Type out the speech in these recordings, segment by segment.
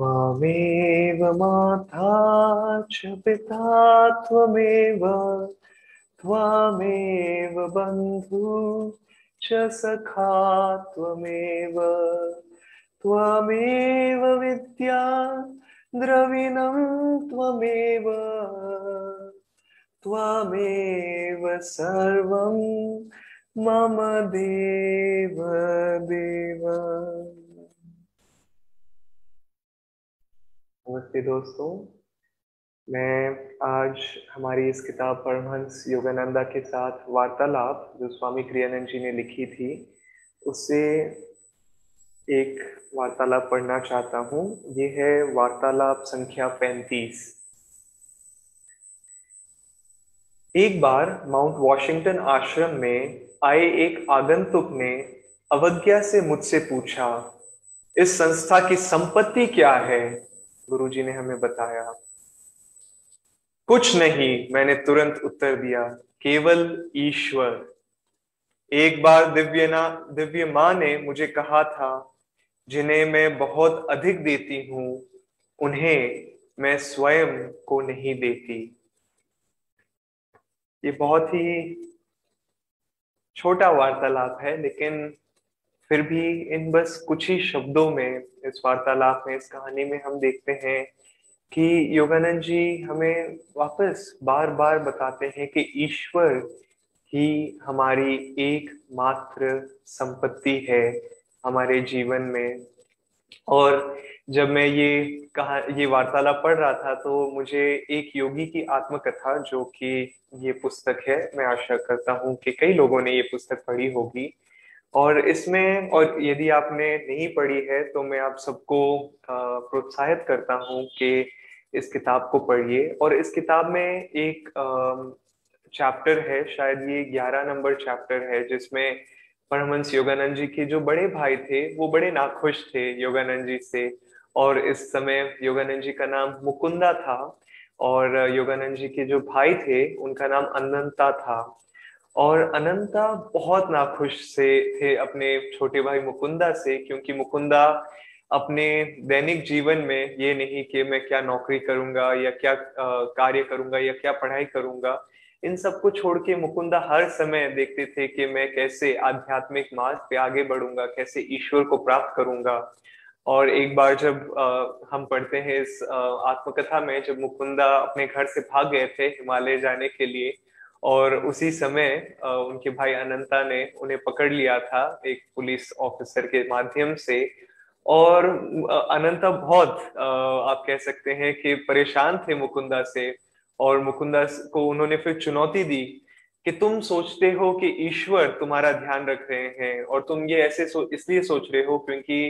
त्वमेव माता च पिता त्वमेव बंधु च सखा त्वमेव विद्या द्रविणं त्वमेव सर्वं मम देव देव। नमस्ते दोस्तों, मैं आज हमारी इस किताब परमहंस योगानंद के साथ वार्तालाप जो स्वामी क्रियानंद जी ने लिखी थी उससे एक वार्तालाप पढ़ना चाहता हूँ। ये है वार्तालाप संख्या 35। एक बार माउंट वाशिंगटन आश्रम में आए एक आगंतुक ने अवज्ञा से मुझसे पूछा, इस संस्था की संपत्ति क्या है? गुरुजी ने हमें बताया। कुछ नहीं, मैंने तुरंत उत्तर दिया, केवल ईश्वर। एक बार दिव्य माँ ने मुझे कहा था, जिन्हें मैं बहुत अधिक देती हूँ उन्हें मैं स्वयं को नहीं देती। ये बहुत ही छोटा वार्तालाप है, लेकिन फिर भी इन बस कुछ ही शब्दों में इस वार्तालाप में, इस कहानी में हम देखते हैं कि योगानंद जी हमें वापस बार बार बताते हैं कि ईश्वर ही हमारी एकमात्र संपत्ति है हमारे जीवन में। और जब मैं ये वार्तालाप पढ़ रहा था तो मुझे एक योगी की आत्मकथा, जो कि ये पुस्तक है, मैं आशा करता हूँ कि कई लोगों ने ये पुस्तक पढ़ी होगी। और इसमें, और यदि आपने नहीं पढ़ी है तो मैं आप सबको प्रोत्साहित करता हूँ कि इस किताब को पढ़िए। और इस किताब में एक चैप्टर है, शायद ये 11 नंबर चैप्टर है, जिसमें परमहंस योगानंद जी के जो बड़े भाई थे वो बड़े नाखुश थे योगानंद जी से। और इस समय योगानंद जी का नाम मुकुंदा था और योगानंद जी के जो भाई थे उनका नाम अनंता था। और अनंता बहुत नाखुश से थे अपने छोटे भाई मुकुंदा से, क्योंकि मुकुंदा अपने दैनिक जीवन में ये नहीं कि मैं क्या नौकरी करूंगा या क्या कार्य करूंगा या क्या पढ़ाई करूंगा, इन सबको छोड़ के मुकुंदा हर समय देखते थे कि मैं कैसे आध्यात्मिक मार्ग पे आगे बढ़ूंगा, कैसे ईश्वर को प्राप्त करूंगा। और एक बार जब हम पढ़ते हैं इस आत्मकथा में, जब मुकुंदा अपने घर से भाग गए थे हिमालय जाने के लिए, और उसी समय उनके भाई अनंता ने उन्हें पकड़ लिया था एक पुलिस ऑफिसर के माध्यम से। और अनंता बहुत आप कह सकते हैं कि परेशान थे मुकुंदा से। और मुकुंदा को उन्होंने फिर चुनौती दी कि तुम सोचते हो कि ईश्वर तुम्हारा ध्यान रख रहे हैं और तुम ये ऐसे इसलिए सोच रहे हो क्योंकि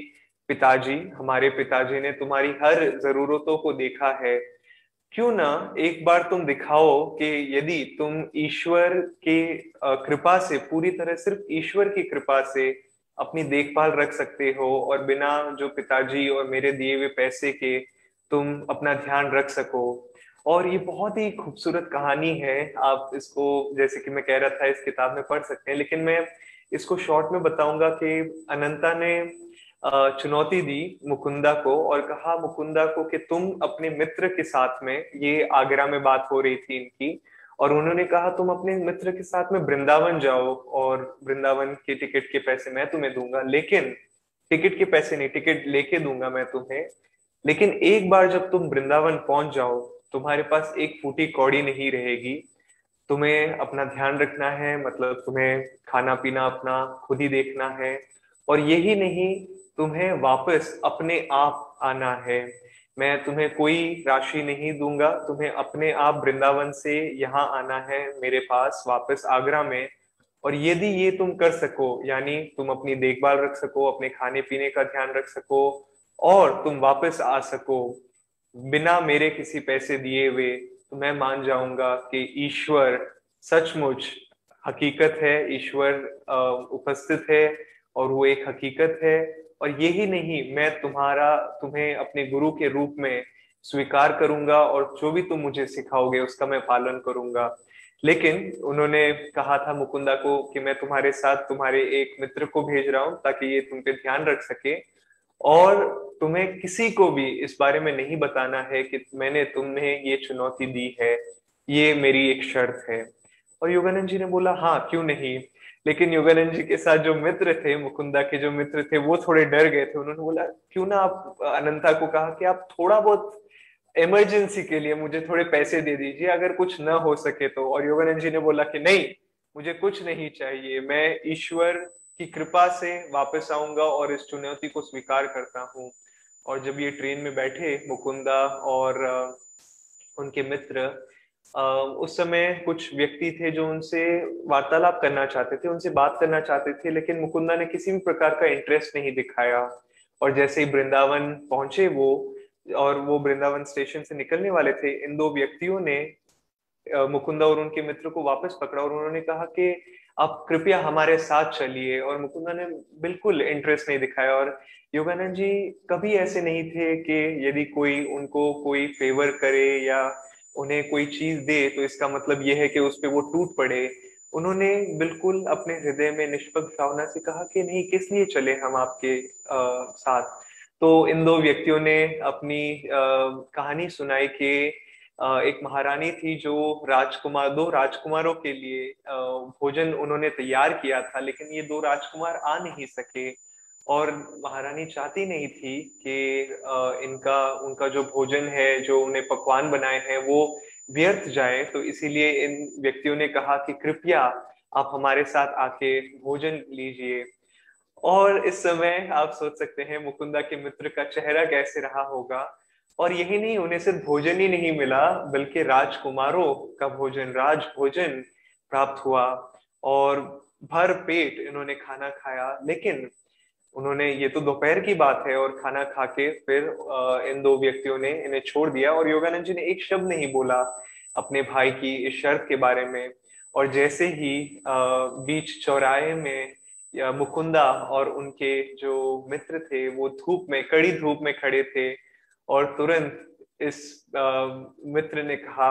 पिताजी, हमारे पिताजी ने तुम्हारी हर जरूरतों को देखा है। क्यों ना एक बार तुम दिखाओ कि यदि तुम ईश्वर के कृपा से, पूरी तरह सिर्फ ईश्वर की कृपा से अपनी देखभाल रख सकते हो और बिना जो पिताजी और मेरे दिए हुए पैसे के तुम अपना ध्यान रख सको। और ये बहुत ही खूबसूरत कहानी है। आप इसको, जैसे कि मैं कह रहा था, इस किताब में पढ़ सकते हैं, लेकिन मैं इसको शॉर्ट में बताऊंगा कि अनंता ने चुनौती दी मुकुंदा को और कहा मुकुंदा को कि तुम अपने मित्र के साथ में, ये आगरा में बात हो रही थी इनकी, और उन्होंने कहा तुम अपने मित्र के साथ में वृंदावन जाओ और वृंदावन के टिकट के पैसे मैं तुम्हें दूंगा, लेकिन टिकट के पैसे नहीं, टिकट लेके दूंगा मैं तुम्हें, लेकिन एक बार जब तुम वृंदावन पहुंच जाओ तुम्हारे पास एक फूटी कौड़ी नहीं रहेगी। तुम्हें अपना ध्यान रखना है, मतलब तुम्हें खाना पीना अपना खुद ही देखना है, और यही नहीं, तुम्हें वापस अपने आप आना है। मैं तुम्हें कोई राशि नहीं दूंगा, तुम्हें अपने आप वृंदावन से यहाँ आना है मेरे पास वापस आगरा में। और यदि ये तुम कर सको, यानी तुम अपनी देखभाल रख सको, अपने खाने पीने का ध्यान रख सको और तुम वापस आ सको बिना मेरे किसी पैसे दिए हुए, तो मैं मान जाऊंगा कि ईश्वर सचमुच हकीकत है, ईश्वर उपस्थित है और वो एक हकीकत है। और यही नहीं, मैं तुम्हें अपने गुरु के रूप में स्वीकार करूंगा और जो भी तुम मुझे सिखाओगे उसका मैं पालन करूंगा। लेकिन उन्होंने कहा था मुकुंदा को कि मैं तुम्हारे साथ तुम्हारे एक मित्र को भेज रहा हूं ताकि ये तुम पे ध्यान रख सके। और तुम्हें किसी को भी इस बारे में नहीं बताना है कि मैंने तुम्हें ये चुनौती दी है, ये मेरी एक शर्त है। और योगानंद जी ने बोला हाँ क्यों नहीं। लेकिन योगानंद जी के साथ जो मित्र थे, मुकुंदा के जो मित्र थे, वो थोड़े डर गए थे। उन्होंने बोला क्यों ना आप अनंता को कहा कि आप थोड़ा बहुत इमरजेंसी के लिए मुझे थोड़े पैसे दे दीजिए अगर कुछ ना हो सके तो। और योगानंद जी ने बोला कि नहीं मुझे कुछ नहीं चाहिए, मैं ईश्वर की कृपा से वापस आऊंगा और इस चुनौती को स्वीकार करता हूँ। और जब ये ट्रेन में बैठे मुकुंदा और उनके मित्र, उस समय कुछ व्यक्ति थे जो उनसे वार्तालाप करना चाहते थे, उनसे बात करना चाहते थे, लेकिन मुकुंदा ने किसी भी प्रकार का इंटरेस्ट नहीं दिखाया। और जैसे ही वृंदावन पहुंचे वो, और वो वृंदावन स्टेशन से निकलने वाले थे, इन दो व्यक्तियों ने मुकुंदा और उनके मित्र को वापस पकड़ा और उन्होंने कहा कि आप कृपया हमारे साथ चलिए। और मुकुंदा ने बिल्कुल इंटरेस्ट नहीं दिखाया। और योगानंद जी कभी ऐसे नहीं थे कि यदि कोई उनको कोई फेवर करे या उन्हें कोई चीज दे तो इसका मतलब यह है कि उस पर वो टूट पड़े। उन्होंने बिल्कुल अपने हृदय में निष्पक्ष भावना से कहा कि नहीं किस लिए चले हम आपके साथ। तो इन दो व्यक्तियों ने अपनी कहानी सुनाई कि एक महारानी थी जो दो राजकुमारों के लिए भोजन उन्होंने तैयार किया था, लेकिन ये दो राजकुमार आ नहीं सके। और महारानी चाहती नहीं थी कि उनका जो भोजन है, जो उन्हें पकवान बनाए हैं, वो व्यर्थ जाए। तो इसीलिए इन व्यक्तियों ने कहा कि कृपया आप हमारे साथ आके भोजन लीजिए। और इस समय आप सोच सकते हैं मुकुंदा के मित्र का चेहरा कैसे रहा होगा। और यही नहीं, उन्हें सिर्फ भोजन ही नहीं मिला बल्कि राजकुमारों का भोजन, राजभोजन प्राप्त हुआ और भर पेट इन्होंने खाना खाया। लेकिन उन्होंने, ये तो दोपहर की बात है, और खाना खा के फिर इन दो व्यक्तियों ने इन्हें छोड़ दिया। और योगानंद जी ने एक शब्द नहीं बोला अपने भाई की इस शर्त के बारे में। और जैसे ही बीच चौराहे में मुकुंदा और उनके जो मित्र थे वो कड़ी धूप में खड़े थे, और तुरंत इस मित्र ने कहा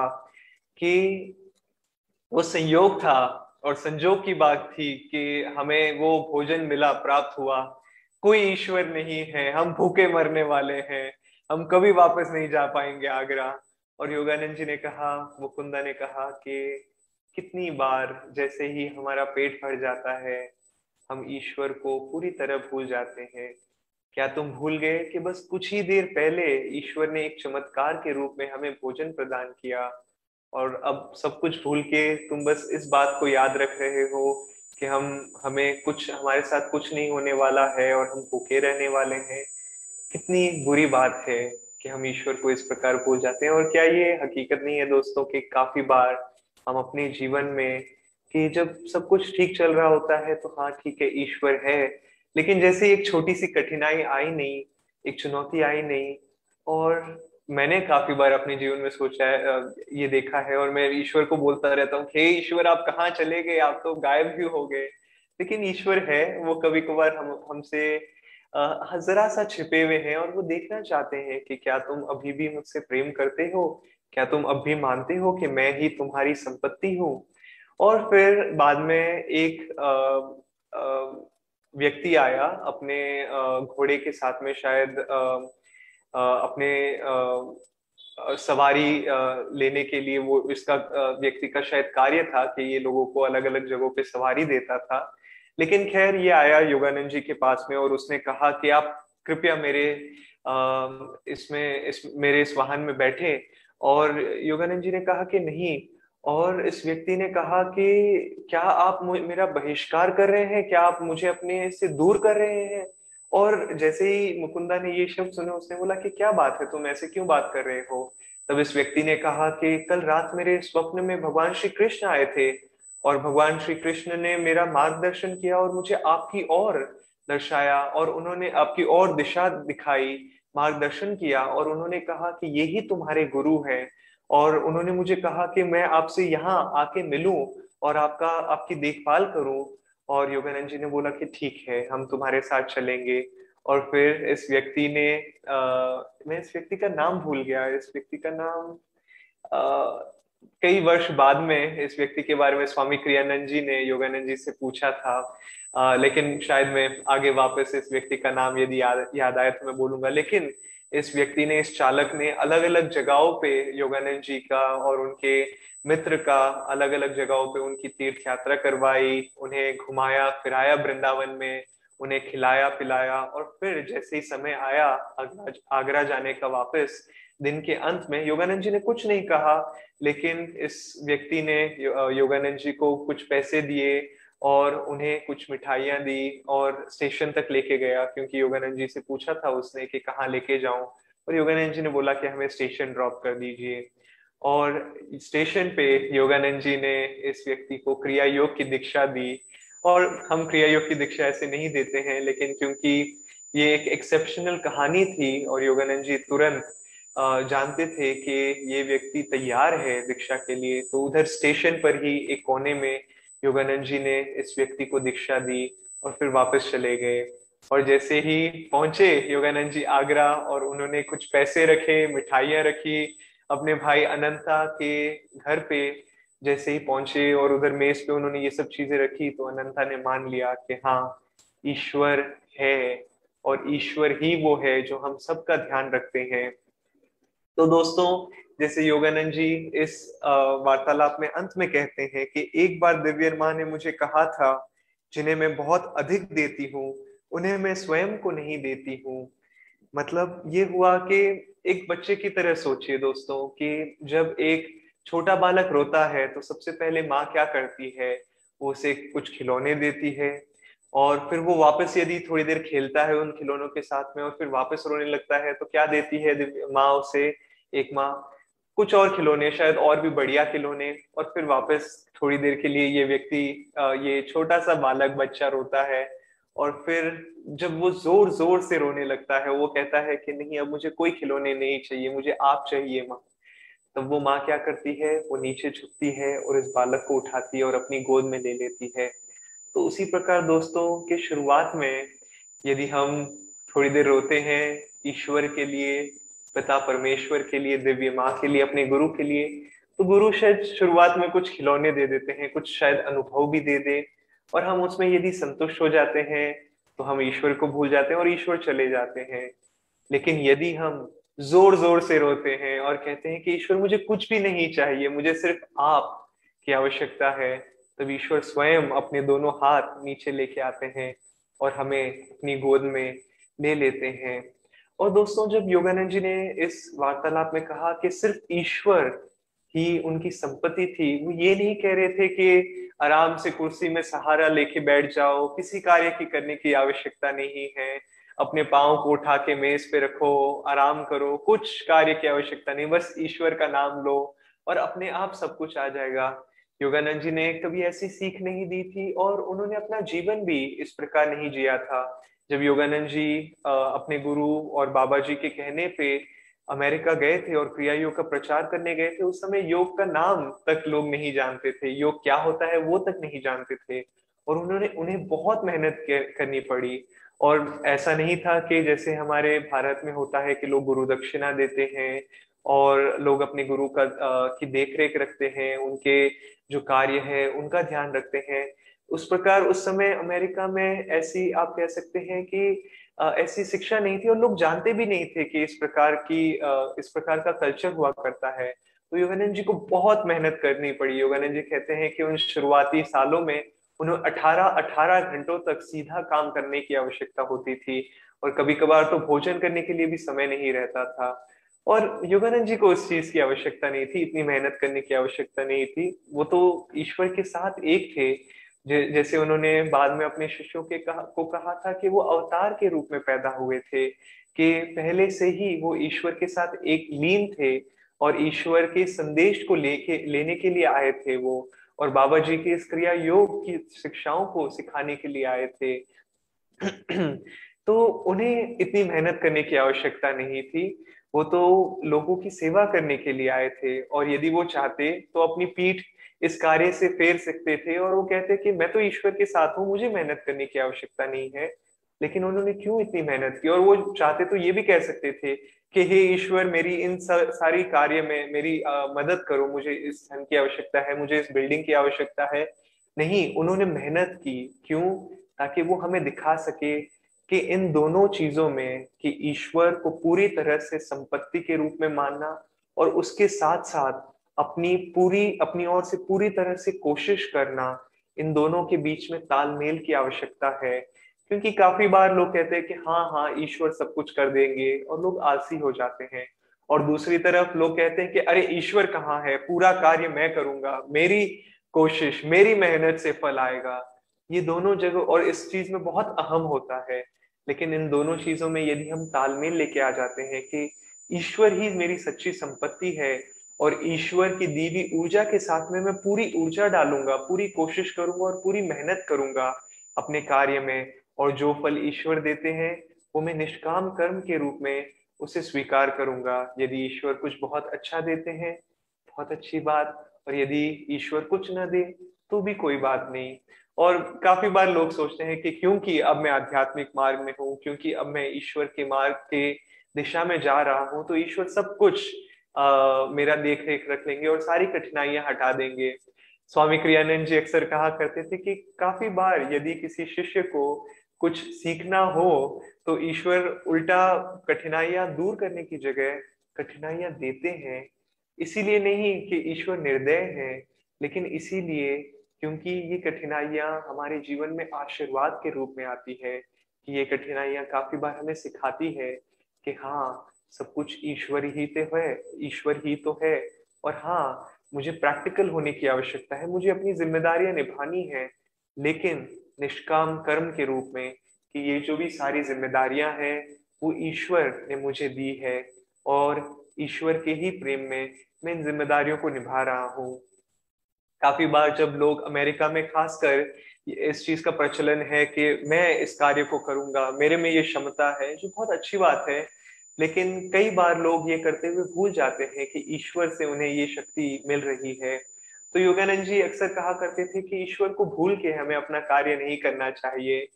कि वो संयोग था और संजोग की बात थी कि हमें वो भोजन मिला, प्राप्त हुआ। कोई ईश्वर नहीं है, हम भूखे मरने वाले हैं, हम कभी वापस नहीं जा पाएंगे आगरा। और योगानंद जी ने कहा, मुकुंदा ने कहा कि कितनी बार जैसे ही हमारा पेट भर जाता है हम ईश्वर को पूरी तरह भूल जाते हैं। क्या तुम भूल गए कि बस कुछ ही देर पहले ईश्वर ने एक चमत्कार के रूप में हमें भोजन प्रदान किया, और अब सब कुछ भूल के तुम बस इस बात को याद रख रहे हो कि हमारे साथ कुछ नहीं होने वाला है और हम भूखे रहने वाले हैं। कितनी बुरी बात है कि हम ईश्वर को इस प्रकार भूल जाते हैं। और क्या ये हकीकत नहीं है दोस्तों कि काफी बार हम अपने जीवन में, कि जब सब कुछ ठीक चल रहा होता है तो हाँ ठीक है ईश्वर है, लेकिन जैसे एक छोटी सी कठिनाई आई नहीं, एक चुनौती आई नहीं, और मैंने काफी बार अपने जीवन में सोचा है, ये देखा है, और मैं ईश्वर को बोलता रहता हूँ कि हे ईश्वर आप कहाँ चले गए, आप तो गायब भी हो गए। लेकिन ईश्वर है, वो कभी कभार हमसे जरा सा छिपे हुए हैं, और वो देखना चाहते हैं कि क्या तुम अभी भी मुझसे प्रेम करते हो, क्या तुम अब भी मानते हो कि मैं ही तुम्हारी संपत्ति हूँ। और फिर बाद में एक व्यक्ति आया अपने घोड़े के साथ में, शायद अपने सवारी लेने के लिए, वो इसका व्यक्ति का शायद कार्य था कि ये लोगों को अलग अलग जगहों पे सवारी देता था। लेकिन खैर ये आया योगानंद जी के पास में और उसने कहा कि आप कृपया मेरे इस वाहन में बैठे। और योगानंद जी ने कहा कि नहीं। और इस व्यक्ति ने कहा कि क्या आप मेरा बहिष्कार कर रहे हैं, क्या आप मुझे अपने से दूर कर रहे हैं। और जैसे ही मुकुंदा ने ये शब्द सुने उसने बोला कि क्या बात है, तुम ऐसे क्यों बात कर रहे हो। तब इस व्यक्ति ने कहा कि कल रात मेरे स्वप्न में भगवान श्री कृष्ण आए थे और भगवान श्री कृष्ण ने मेरा मार्गदर्शन किया और मुझे आपकी ओर दर्शाया, और उन्होंने आपकी ओर दिशा दिखाई, मार्गदर्शन किया, और उन्होंने कहा कि यही तुम्हारे गुरु है। और उन्होंने मुझे कहा कि मैं आपसे यहाँ आके मिलूं और आपकी देखभाल करूं। और योगानंद जी ने बोला कि ठीक है हम तुम्हारे साथ चलेंगे। और फिर इस व्यक्ति ने मैं इस व्यक्ति का नाम भूल गया, इस व्यक्ति का नाम कई वर्ष बाद में इस व्यक्ति के बारे में स्वामी क्रियानंद जी ने योगानंद जी से पूछा था, लेकिन शायद मैं आगे वापस इस व्यक्ति का नाम यदि याद आया तो मैं बोलूंगा। लेकिन इस व्यक्ति ने, इस चालक ने अलग अलग जगहों पे योगानंद जी का और उनके मित्र का अलग अलग जगहों पे उनकी तीर्थ यात्रा करवाई, उन्हें घुमाया फिराया वृंदावन में, उन्हें खिलाया पिलाया, और फिर जैसे ही समय आया आगरा जाने का, वापस दिन के अंत में योगानंद जी ने कुछ नहीं कहा, लेकिन इस व्यक्ति ने योगानंद जी को कुछ पैसे दिए और उन्हें कुछ मिठाइयाँ दी और स्टेशन तक लेके गया, क्योंकि योगानंद जी से पूछा था उसने कि कहाँ लेके जाऊं, और योगानंद जी ने बोला कि हमें स्टेशन ड्रॉप कर दीजिए। और स्टेशन पे योगानंद जी ने इस व्यक्ति को क्रिया योग की दीक्षा दी। और हम क्रिया योग की दीक्षा ऐसे नहीं देते हैं, लेकिन क्योंकि ये एक एक्सेप्शनल कहानी थी और योगानंद जी तुरंत जानते थे कि ये व्यक्ति तैयार है दीक्षा के लिए, तो उधर स्टेशन पर ही एक कोने में योगानंद जी ने इस व्यक्ति को दीक्षा दी और फिर वापस चले गए। और जैसे ही पहुंचे योगानंद जी आगरा, और उन्होंने कुछ पैसे रखे, मिठाइयाँ रखी, अपने भाई अनंता के घर पे जैसे ही पहुंचे और उधर मेज पे उन्होंने ये सब चीजें रखी, तो अनंता ने मान लिया कि हाँ, ईश्वर है और ईश्वर ही वो है जो हम सबका ध्यान रखते हैं। तो दोस्तों, जैसे योगानंद जी इस वार्तालाप में अंत में कहते हैं कि एक बार दिव्य माँ ने मुझे कहा था, जिन्हें मैं बहुत अधिक देती हूँ उन्हें मैं स्वयं को नहीं देती हूँ। मतलब ये हुआ कि एक बच्चे की तरह सोचिए दोस्तों, कि जब एक छोटा बालक रोता है तो सबसे पहले माँ क्या करती है, वो उसे कुछ खिलौने देती है, और फिर वो वापस यदि थोड़ी देर खेलता है उन खिलौनों के साथ में और फिर वापस रोने लगता है तो क्या देती है माँ उसे, एक माँ कुछ और खिलौने, शायद और भी बढ़िया खिलौने, और फिर वापस थोड़ी देर के लिए ये व्यक्ति, ये छोटा सा बालक बच्चा रोता है, और फिर जब वो जोर जोर से रोने लगता है वो कहता है कि नहीं, अब मुझे कोई खिलौने नहीं चाहिए, मुझे आप चाहिए माँ। तब वो माँ क्या करती है, वो नीचे झुकती है और इस बालक को उठाती है और अपनी गोद में ले लेती है। तो उसी प्रकार दोस्तों के शुरुआत में यदि हम थोड़ी देर रोते हैं ईश्वर के लिए, पिता परमेश्वर के लिए, दिव्य माँ के लिए, अपने गुरु के लिए, तो गुरु शायद शुरुआत में कुछ खिलौने दे देते हैं, कुछ शायद अनुभव भी दे दे, और हम उसमें यदि संतुष्ट हो जाते हैं तो हम ईश्वर को भूल जाते हैं और ईश्वर चले जाते हैं। लेकिन यदि हम जोर जोर से रोते हैं और कहते हैं कि ईश्वर मुझे कुछ भी नहीं चाहिए, मुझे सिर्फ आप की आवश्यकता है, तब ईश्वर स्वयं अपने दोनों हाथ नीचे लेके आते हैं और हमें अपनी गोद में ले लेते हैं। और दोस्तों, जब योगानंद जी ने इस वार्तालाप में कहा कि सिर्फ ईश्वर ही उनकी संपत्ति थी, वो ये नहीं कह रहे थे कि आराम से कुर्सी में सहारा लेके बैठ जाओ, किसी कार्य की करने की आवश्यकता नहीं है, अपने पाँव को उठा के मेज पे रखो, आराम करो, कुछ कार्य की आवश्यकता नहीं, बस ईश्वर का नाम लो और अपने आप सब कुछ आ जाएगा। योगानंद जी ने कभी ऐसी सीख नहीं दी थी और उन्होंने अपना जीवन भी इस प्रकार नहीं जिया था। जब योगानंद जी अपने गुरु और बाबा जी के कहने पे अमेरिका गए थे और क्रिया योग का प्रचार करने गए थे, उस समय योग का नाम तक लोग नहीं जानते थे, योग क्या होता है वो तक नहीं जानते थे, और उन्होंने उन्हें बहुत मेहनत करनी पड़ी। और ऐसा नहीं था कि जैसे हमारे भारत में होता है कि लोग गुरु दक्षिणा देते हैं और लोग अपने गुरु का की देखरेख रखते हैं, उनके जो कार्य है उनका ध्यान रखते हैं। उस प्रकार उस समय अमेरिका में ऐसी, आप कह सकते हैं कि ऐसी शिक्षा नहीं थी और लोग जानते भी नहीं थे कि इस प्रकार का कल्चर हुआ करता है। तो योगानंद जी को बहुत मेहनत करनी पड़ी। योगानंद जी कहते हैं कि उन शुरुआती सालों में उन्हें 18-18 घंटों तक सीधा काम करने की आवश्यकता होती थी और कभी कभार तो भोजन करने के लिए भी समय नहीं रहता था। और योगानंद जी को उस चीज की आवश्यकता नहीं थी, इतनी मेहनत करने की आवश्यकता नहीं थी, वो तो ईश्वर के साथ एक थे। जैसे उन्होंने बाद में अपने शिष्यों के कहा था कि वो अवतार के रूप में पैदा हुए थे, कि पहले से ही वो ईश्वर के साथ एक लीन थे और ईश्वर के संदेश को लेने के लिए आए थे वो, और बाबा जी के इस क्रिया योग की शिक्षाओं को सिखाने के लिए आए थे। तो उन्हें इतनी मेहनत करने की आवश्यकता नहीं थी, वो तो लोगों की सेवा करने के लिए आए थे और यदि वो चाहते तो अपनी पीठ इस कार्य से फेर सकते थे। और वो कहते कि मैं तो ईश्वर के साथ हूँ, मुझे मेहनत करने की आवश्यकता नहीं है। लेकिन उन्होंने क्यों इतनी मेहनत की? और वो चाहते तो ये भी कह सकते थे कि हे ईश्वर, मेरी इन सारी कार्य में मेरी मदद करो, मुझे इस धन की आवश्यकता है, मुझे इस बिल्डिंग की आवश्यकता है। नहीं, उन्होंने मेहनत की। क्यों? ताकि वो हमें दिखा सके कि इन दोनों चीजों में, कि ईश्वर को पूरी तरह से संपत्ति के रूप में मानना और उसके साथ साथ अपनी ओर से पूरी तरह से कोशिश करना, इन दोनों के बीच में तालमेल की आवश्यकता है। क्योंकि काफी बार लोग कहते हैं कि हाँ ईश्वर सब कुछ कर देंगे, और लोग आलसी हो जाते हैं। और दूसरी तरफ लोग कहते हैं कि अरे ईश्वर कहाँ है, पूरा कार्य मैं करूंगा, मेरी कोशिश, मेरी मेहनत से फल आएगा। ये दोनों जगह और इस चीज में बहुत अहम होता है। लेकिन इन दोनों चीजों में यदि हम तालमेल लेके आ जाते हैं कि ईश्वर ही मेरी सच्ची संपत्ति है और ईश्वर की दी हुई ऊर्जा के साथ में मैं पूरी ऊर्जा डालूंगा, पूरी कोशिश करूंगा और पूरी मेहनत करूंगा अपने कार्य में, और जो फल ईश्वर देते हैं वो मैं निष्काम कर्म के रूप में उसे स्वीकार करूंगा। यदि ईश्वर कुछ बहुत अच्छा देते हैं, बहुत अच्छी बात, और यदि ईश्वर कुछ ना दे तो भी कोई बात नहीं। और काफी बार लोग सोचते हैं कि क्योंकि अब मैं आध्यात्मिक मार्ग में हूँ, क्योंकि अब मैं ईश्वर के मार्ग के दिशा में जा रहा हूँ, तो ईश्वर सब कुछ मेरा देख रेख रख लेंगे और सारी कठिनाइयां हटा देंगे। स्वामी क्रियानंद जी अक्सर कहा करते थे कि काफी बार यदि किसी शिष्य को कुछ सीखना हो तो ईश्वर उल्टा कठिनाइयां दूर करने की जगह कठिनाइयां देते हैं। इसीलिए नहीं कि ईश्वर निर्दय है, लेकिन इसीलिए क्योंकि ये कठिनाइयां हमारे जीवन में आशीर्वाद के रूप में आती है, कि ये कठिनाइयां काफी बार हमें सिखाती है कि हाँ, सब कुछ ईश्वर ही तो है, और हाँ, मुझे प्रैक्टिकल होने की आवश्यकता है, मुझे अपनी जिम्मेदारियां निभानी है, लेकिन निष्काम कर्म के रूप में, कि ये जो भी सारी जिम्मेदारियां हैं वो ईश्वर ने मुझे दी है और ईश्वर के ही प्रेम में मैं इन जिम्मेदारियों को निभा रहा हूँ। काफी बार जब लोग अमेरिका में खासकर इस चीज का प्रचलन है कि मैं इस कार्य को करूंगा, मेरे में ये क्षमता है, जो बहुत अच्छी बात है, लेकिन कई बार लोग ये करते हुए भूल जाते हैं कि ईश्वर से उन्हें ये शक्ति मिल रही है। तो योगानंद जी अक्सर कहा करते थे कि ईश्वर को भूल के हमें अपना कार्य नहीं करना चाहिए,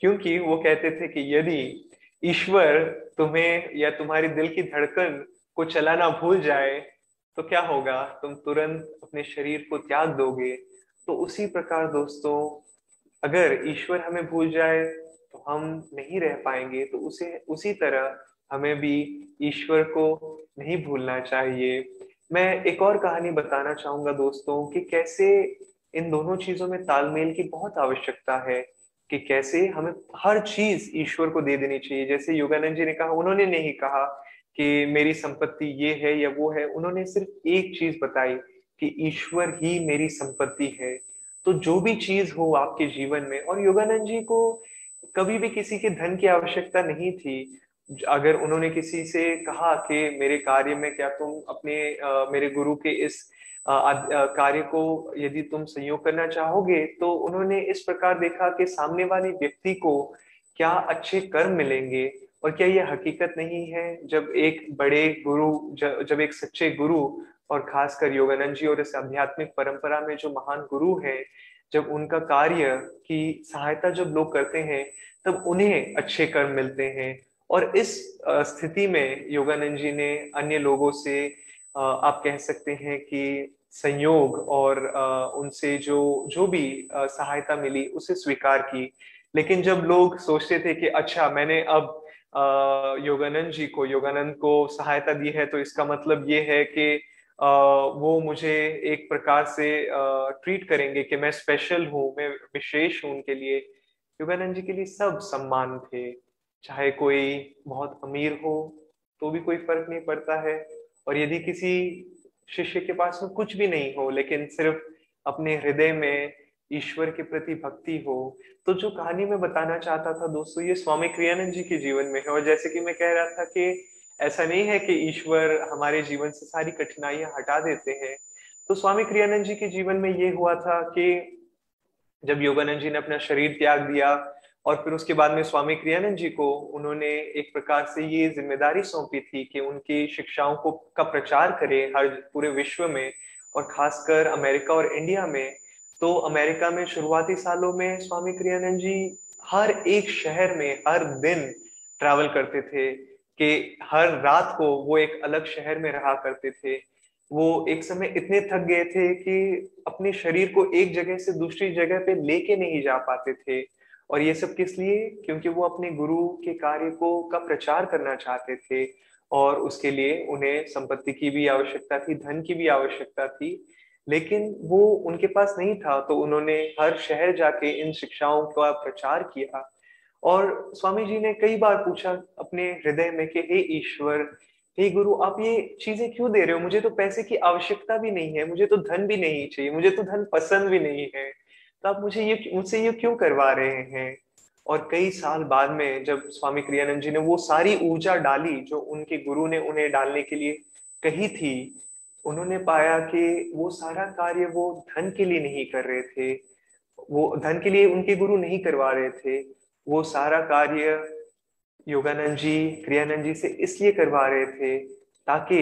क्योंकि वो कहते थे कि यदि ईश्वर तुम्हें या तुम्हारी दिल की धड़कन को चलाना भूल जाए तो क्या होगा, तुम तुरंत अपने शरीर को त्याग दोगे। तो उसी प्रकार दोस्तों, अगर ईश्वर हमें भूल जाए तो हम नहीं रह पाएंगे, तो उसी तरह हमें भी ईश्वर को नहीं भूलना चाहिए। मैं एक और कहानी बताना चाहूंगा दोस्तों कि कैसे इन दोनों चीजों में तालमेल की बहुत आवश्यकता है, कि कैसे हमें हर चीज ईश्वर को दे देनी चाहिए। जैसे योगानंद जी ने कहा, उन्होंने नहीं कहा कि मेरी संपत्ति ये है या वो है, उन्होंने सिर्फ एक चीज बताई कि ईश्वर ही मेरी संपत्ति है। तो जो भी चीज हो आपके जीवन में, और योगानंद जी को कभी भी किसी के धन की आवश्यकता नहीं थी। अगर उन्होंने किसी से कहा कि मेरे कार्य में क्या तुम मेरे गुरु के इस कार्य को यदि तुम सहयोग करना चाहोगे, तो उन्होंने इस प्रकार देखा कि सामने वाले व्यक्ति को क्या अच्छे कर्म मिलेंगे, और क्या यह हकीकत नहीं है जब एक बड़े गुरु, जब एक सच्चे गुरु, और खासकर योगानंद जी और इस आध्यात्मिक परंपरा में जो महान गुरु हैं, जब उनका कार्य की सहायता जब लोग करते हैं तब उन्हें अच्छे कर्म मिलते हैं। और इस स्थिति में योगानंद जी ने अन्य लोगों से आप कह सकते हैं कि संयोग और उनसे जो भी सहायता मिली उसे स्वीकार की। लेकिन जब लोग सोचते थे कि अच्छा, मैंने अब योगानंद को सहायता दी है, तो इसका मतलब ये है कि वो मुझे एक प्रकार से ट्रीट करेंगे कि मैं स्पेशल हूँ, मैं विशेष हूँ उनके लिए। योगानंद जी के लिए सब सम्मान थे, चाहे कोई बहुत अमीर हो तो भी कोई फर्क नहीं पड़ता है। और यदि किसी शिष्य के पास में कुछ भी नहीं हो, लेकिन सिर्फ अपने हृदय में ईश्वर के प्रति भक्ति हो, तो जो कहानी मैं बताना चाहता था दोस्तों, ये स्वामी क्रियानंद जी के जीवन में है। और जैसे कि मैं कह रहा था कि ऐसा नहीं है कि ईश्वर हमारे जीवन से सारी कठिनाइयां हटा देते हैं। तो स्वामी क्रियानंद जी के जीवन में ये हुआ था कि जब योगानंद जी ने अपना शरीर त्याग दिया, और फिर उसके बाद में स्वामी क्रियानंद जी को उन्होंने एक प्रकार से ये जिम्मेदारी सौंपी थी कि उनकी शिक्षाओं का प्रचार करें हर पूरे विश्व में, और खासकर अमेरिका और इंडिया में। तो अमेरिका में शुरुआती सालों में स्वामी क्रियानंद जी हर एक शहर में हर दिन ट्रैवल करते थे, कि हर रात को वो एक अलग शहर में रहा करते थे। वो एक समय इतने थक गए थे कि अपने शरीर को एक जगह से दूसरी जगह पे लेके नहीं जा पाते थे, और ये सब किस लिए? क्योंकि वो अपने गुरु के कार्य को का प्रचार करना चाहते थे, और उसके लिए उन्हें संपत्ति की भी आवश्यकता थी, धन की भी आवश्यकता थी, लेकिन वो उनके पास नहीं था। तो उन्होंने हर शहर जाके इन शिक्षाओं का प्रचार किया। और स्वामी जी ने कई बार पूछा अपने हृदय में कि हे ईश्वर, हे गुरु, आप ये चीजें क्यों दे रहे हो? मुझे तो पैसे की आवश्यकता भी नहीं है, मुझे तो धन भी नहीं चाहिए, मुझे तो धन पसंद भी नहीं है, तो आप मुझसे ये क्यों करवा रहे हैं? और कई साल बाद में जब स्वामी क्रियानंद जी ने वो सारी ऊर्जा डाली जो उनके गुरु ने उन्हें डालने के लिए कही थी, उन्होंने पाया कि वो सारा कार्य वो धन के लिए नहीं कर रहे थे, वो धन के लिए उनके गुरु नहीं करवा रहे थे, वो सारा कार्य योगानंद जी क्रियानंद जी से इसलिए करवा रहे थे ताकि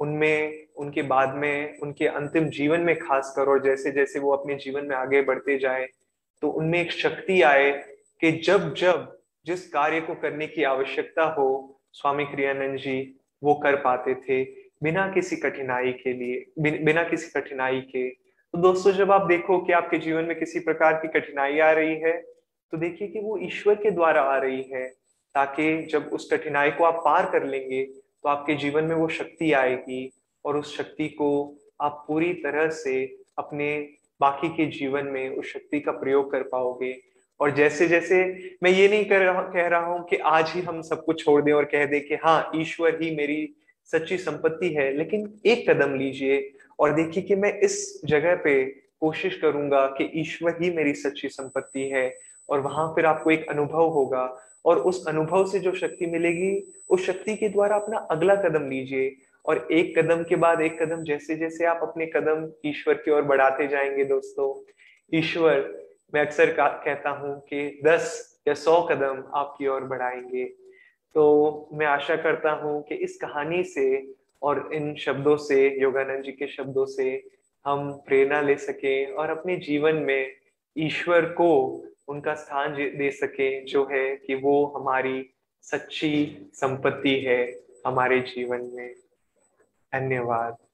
उनमें उनके बाद में उनके अंतिम जीवन में खासकर, और जैसे जैसे वो अपने जीवन में आगे बढ़ते जाए, तो उनमें एक शक्ति आए कि जब जब जिस कार्य को करने की आवश्यकता हो, स्वामी क्रियानंद जी वो कर पाते थे बिना किसी कठिनाई के। तो दोस्तों, जब आप देखो कि आपके जीवन में किसी प्रकार की कठिनाई आ रही है, तो देखिए कि वो ईश्वर के द्वारा आ रही है, ताकि जब उस कठिनाई को आप पार कर लेंगे तो आपके जीवन में वो शक्ति आएगी, और उस शक्ति को आप पूरी तरह से अपने बाकी के जीवन में उस शक्ति का प्रयोग कर पाओगे। और जैसे जैसे, मैं ये नहीं कह रहा हूँ कि आज ही हम सब कुछ छोड़ दें और कह दें कि हाँ, ईश्वर ही मेरी सच्ची संपत्ति है, लेकिन एक कदम लीजिए और देखिए कि मैं इस जगह पे कोशिश करूंगा कि ईश्वर ही मेरी सच्ची संपत्ति है, और वहां फिर आपको एक अनुभव होगा, और उस अनुभव से जो शक्ति मिलेगी, उस शक्ति के द्वारा अपना अगला कदम लीजिए, और एक कदम के बाद एक कदम, जैसे जैसे आप अपने कदम ईश्वर की ओर बढ़ाते जाएंगे। दोस्तों, ईश्वर, मैं अक्सर कहता हूं कि 10 या 100 कदम आपकी ओर बढ़ाएंगे। तो मैं आशा करता हूं कि इस कहानी से और इन शब्दों से, योगानंद जी के शब्दों से, हम प्रेरणा ले सकें और अपने जीवन में ईश्वर को उनका स्थान दे सके, जो है कि वो हमारी सच्ची संपत्ति है हमारे जीवन में। धन्यवाद।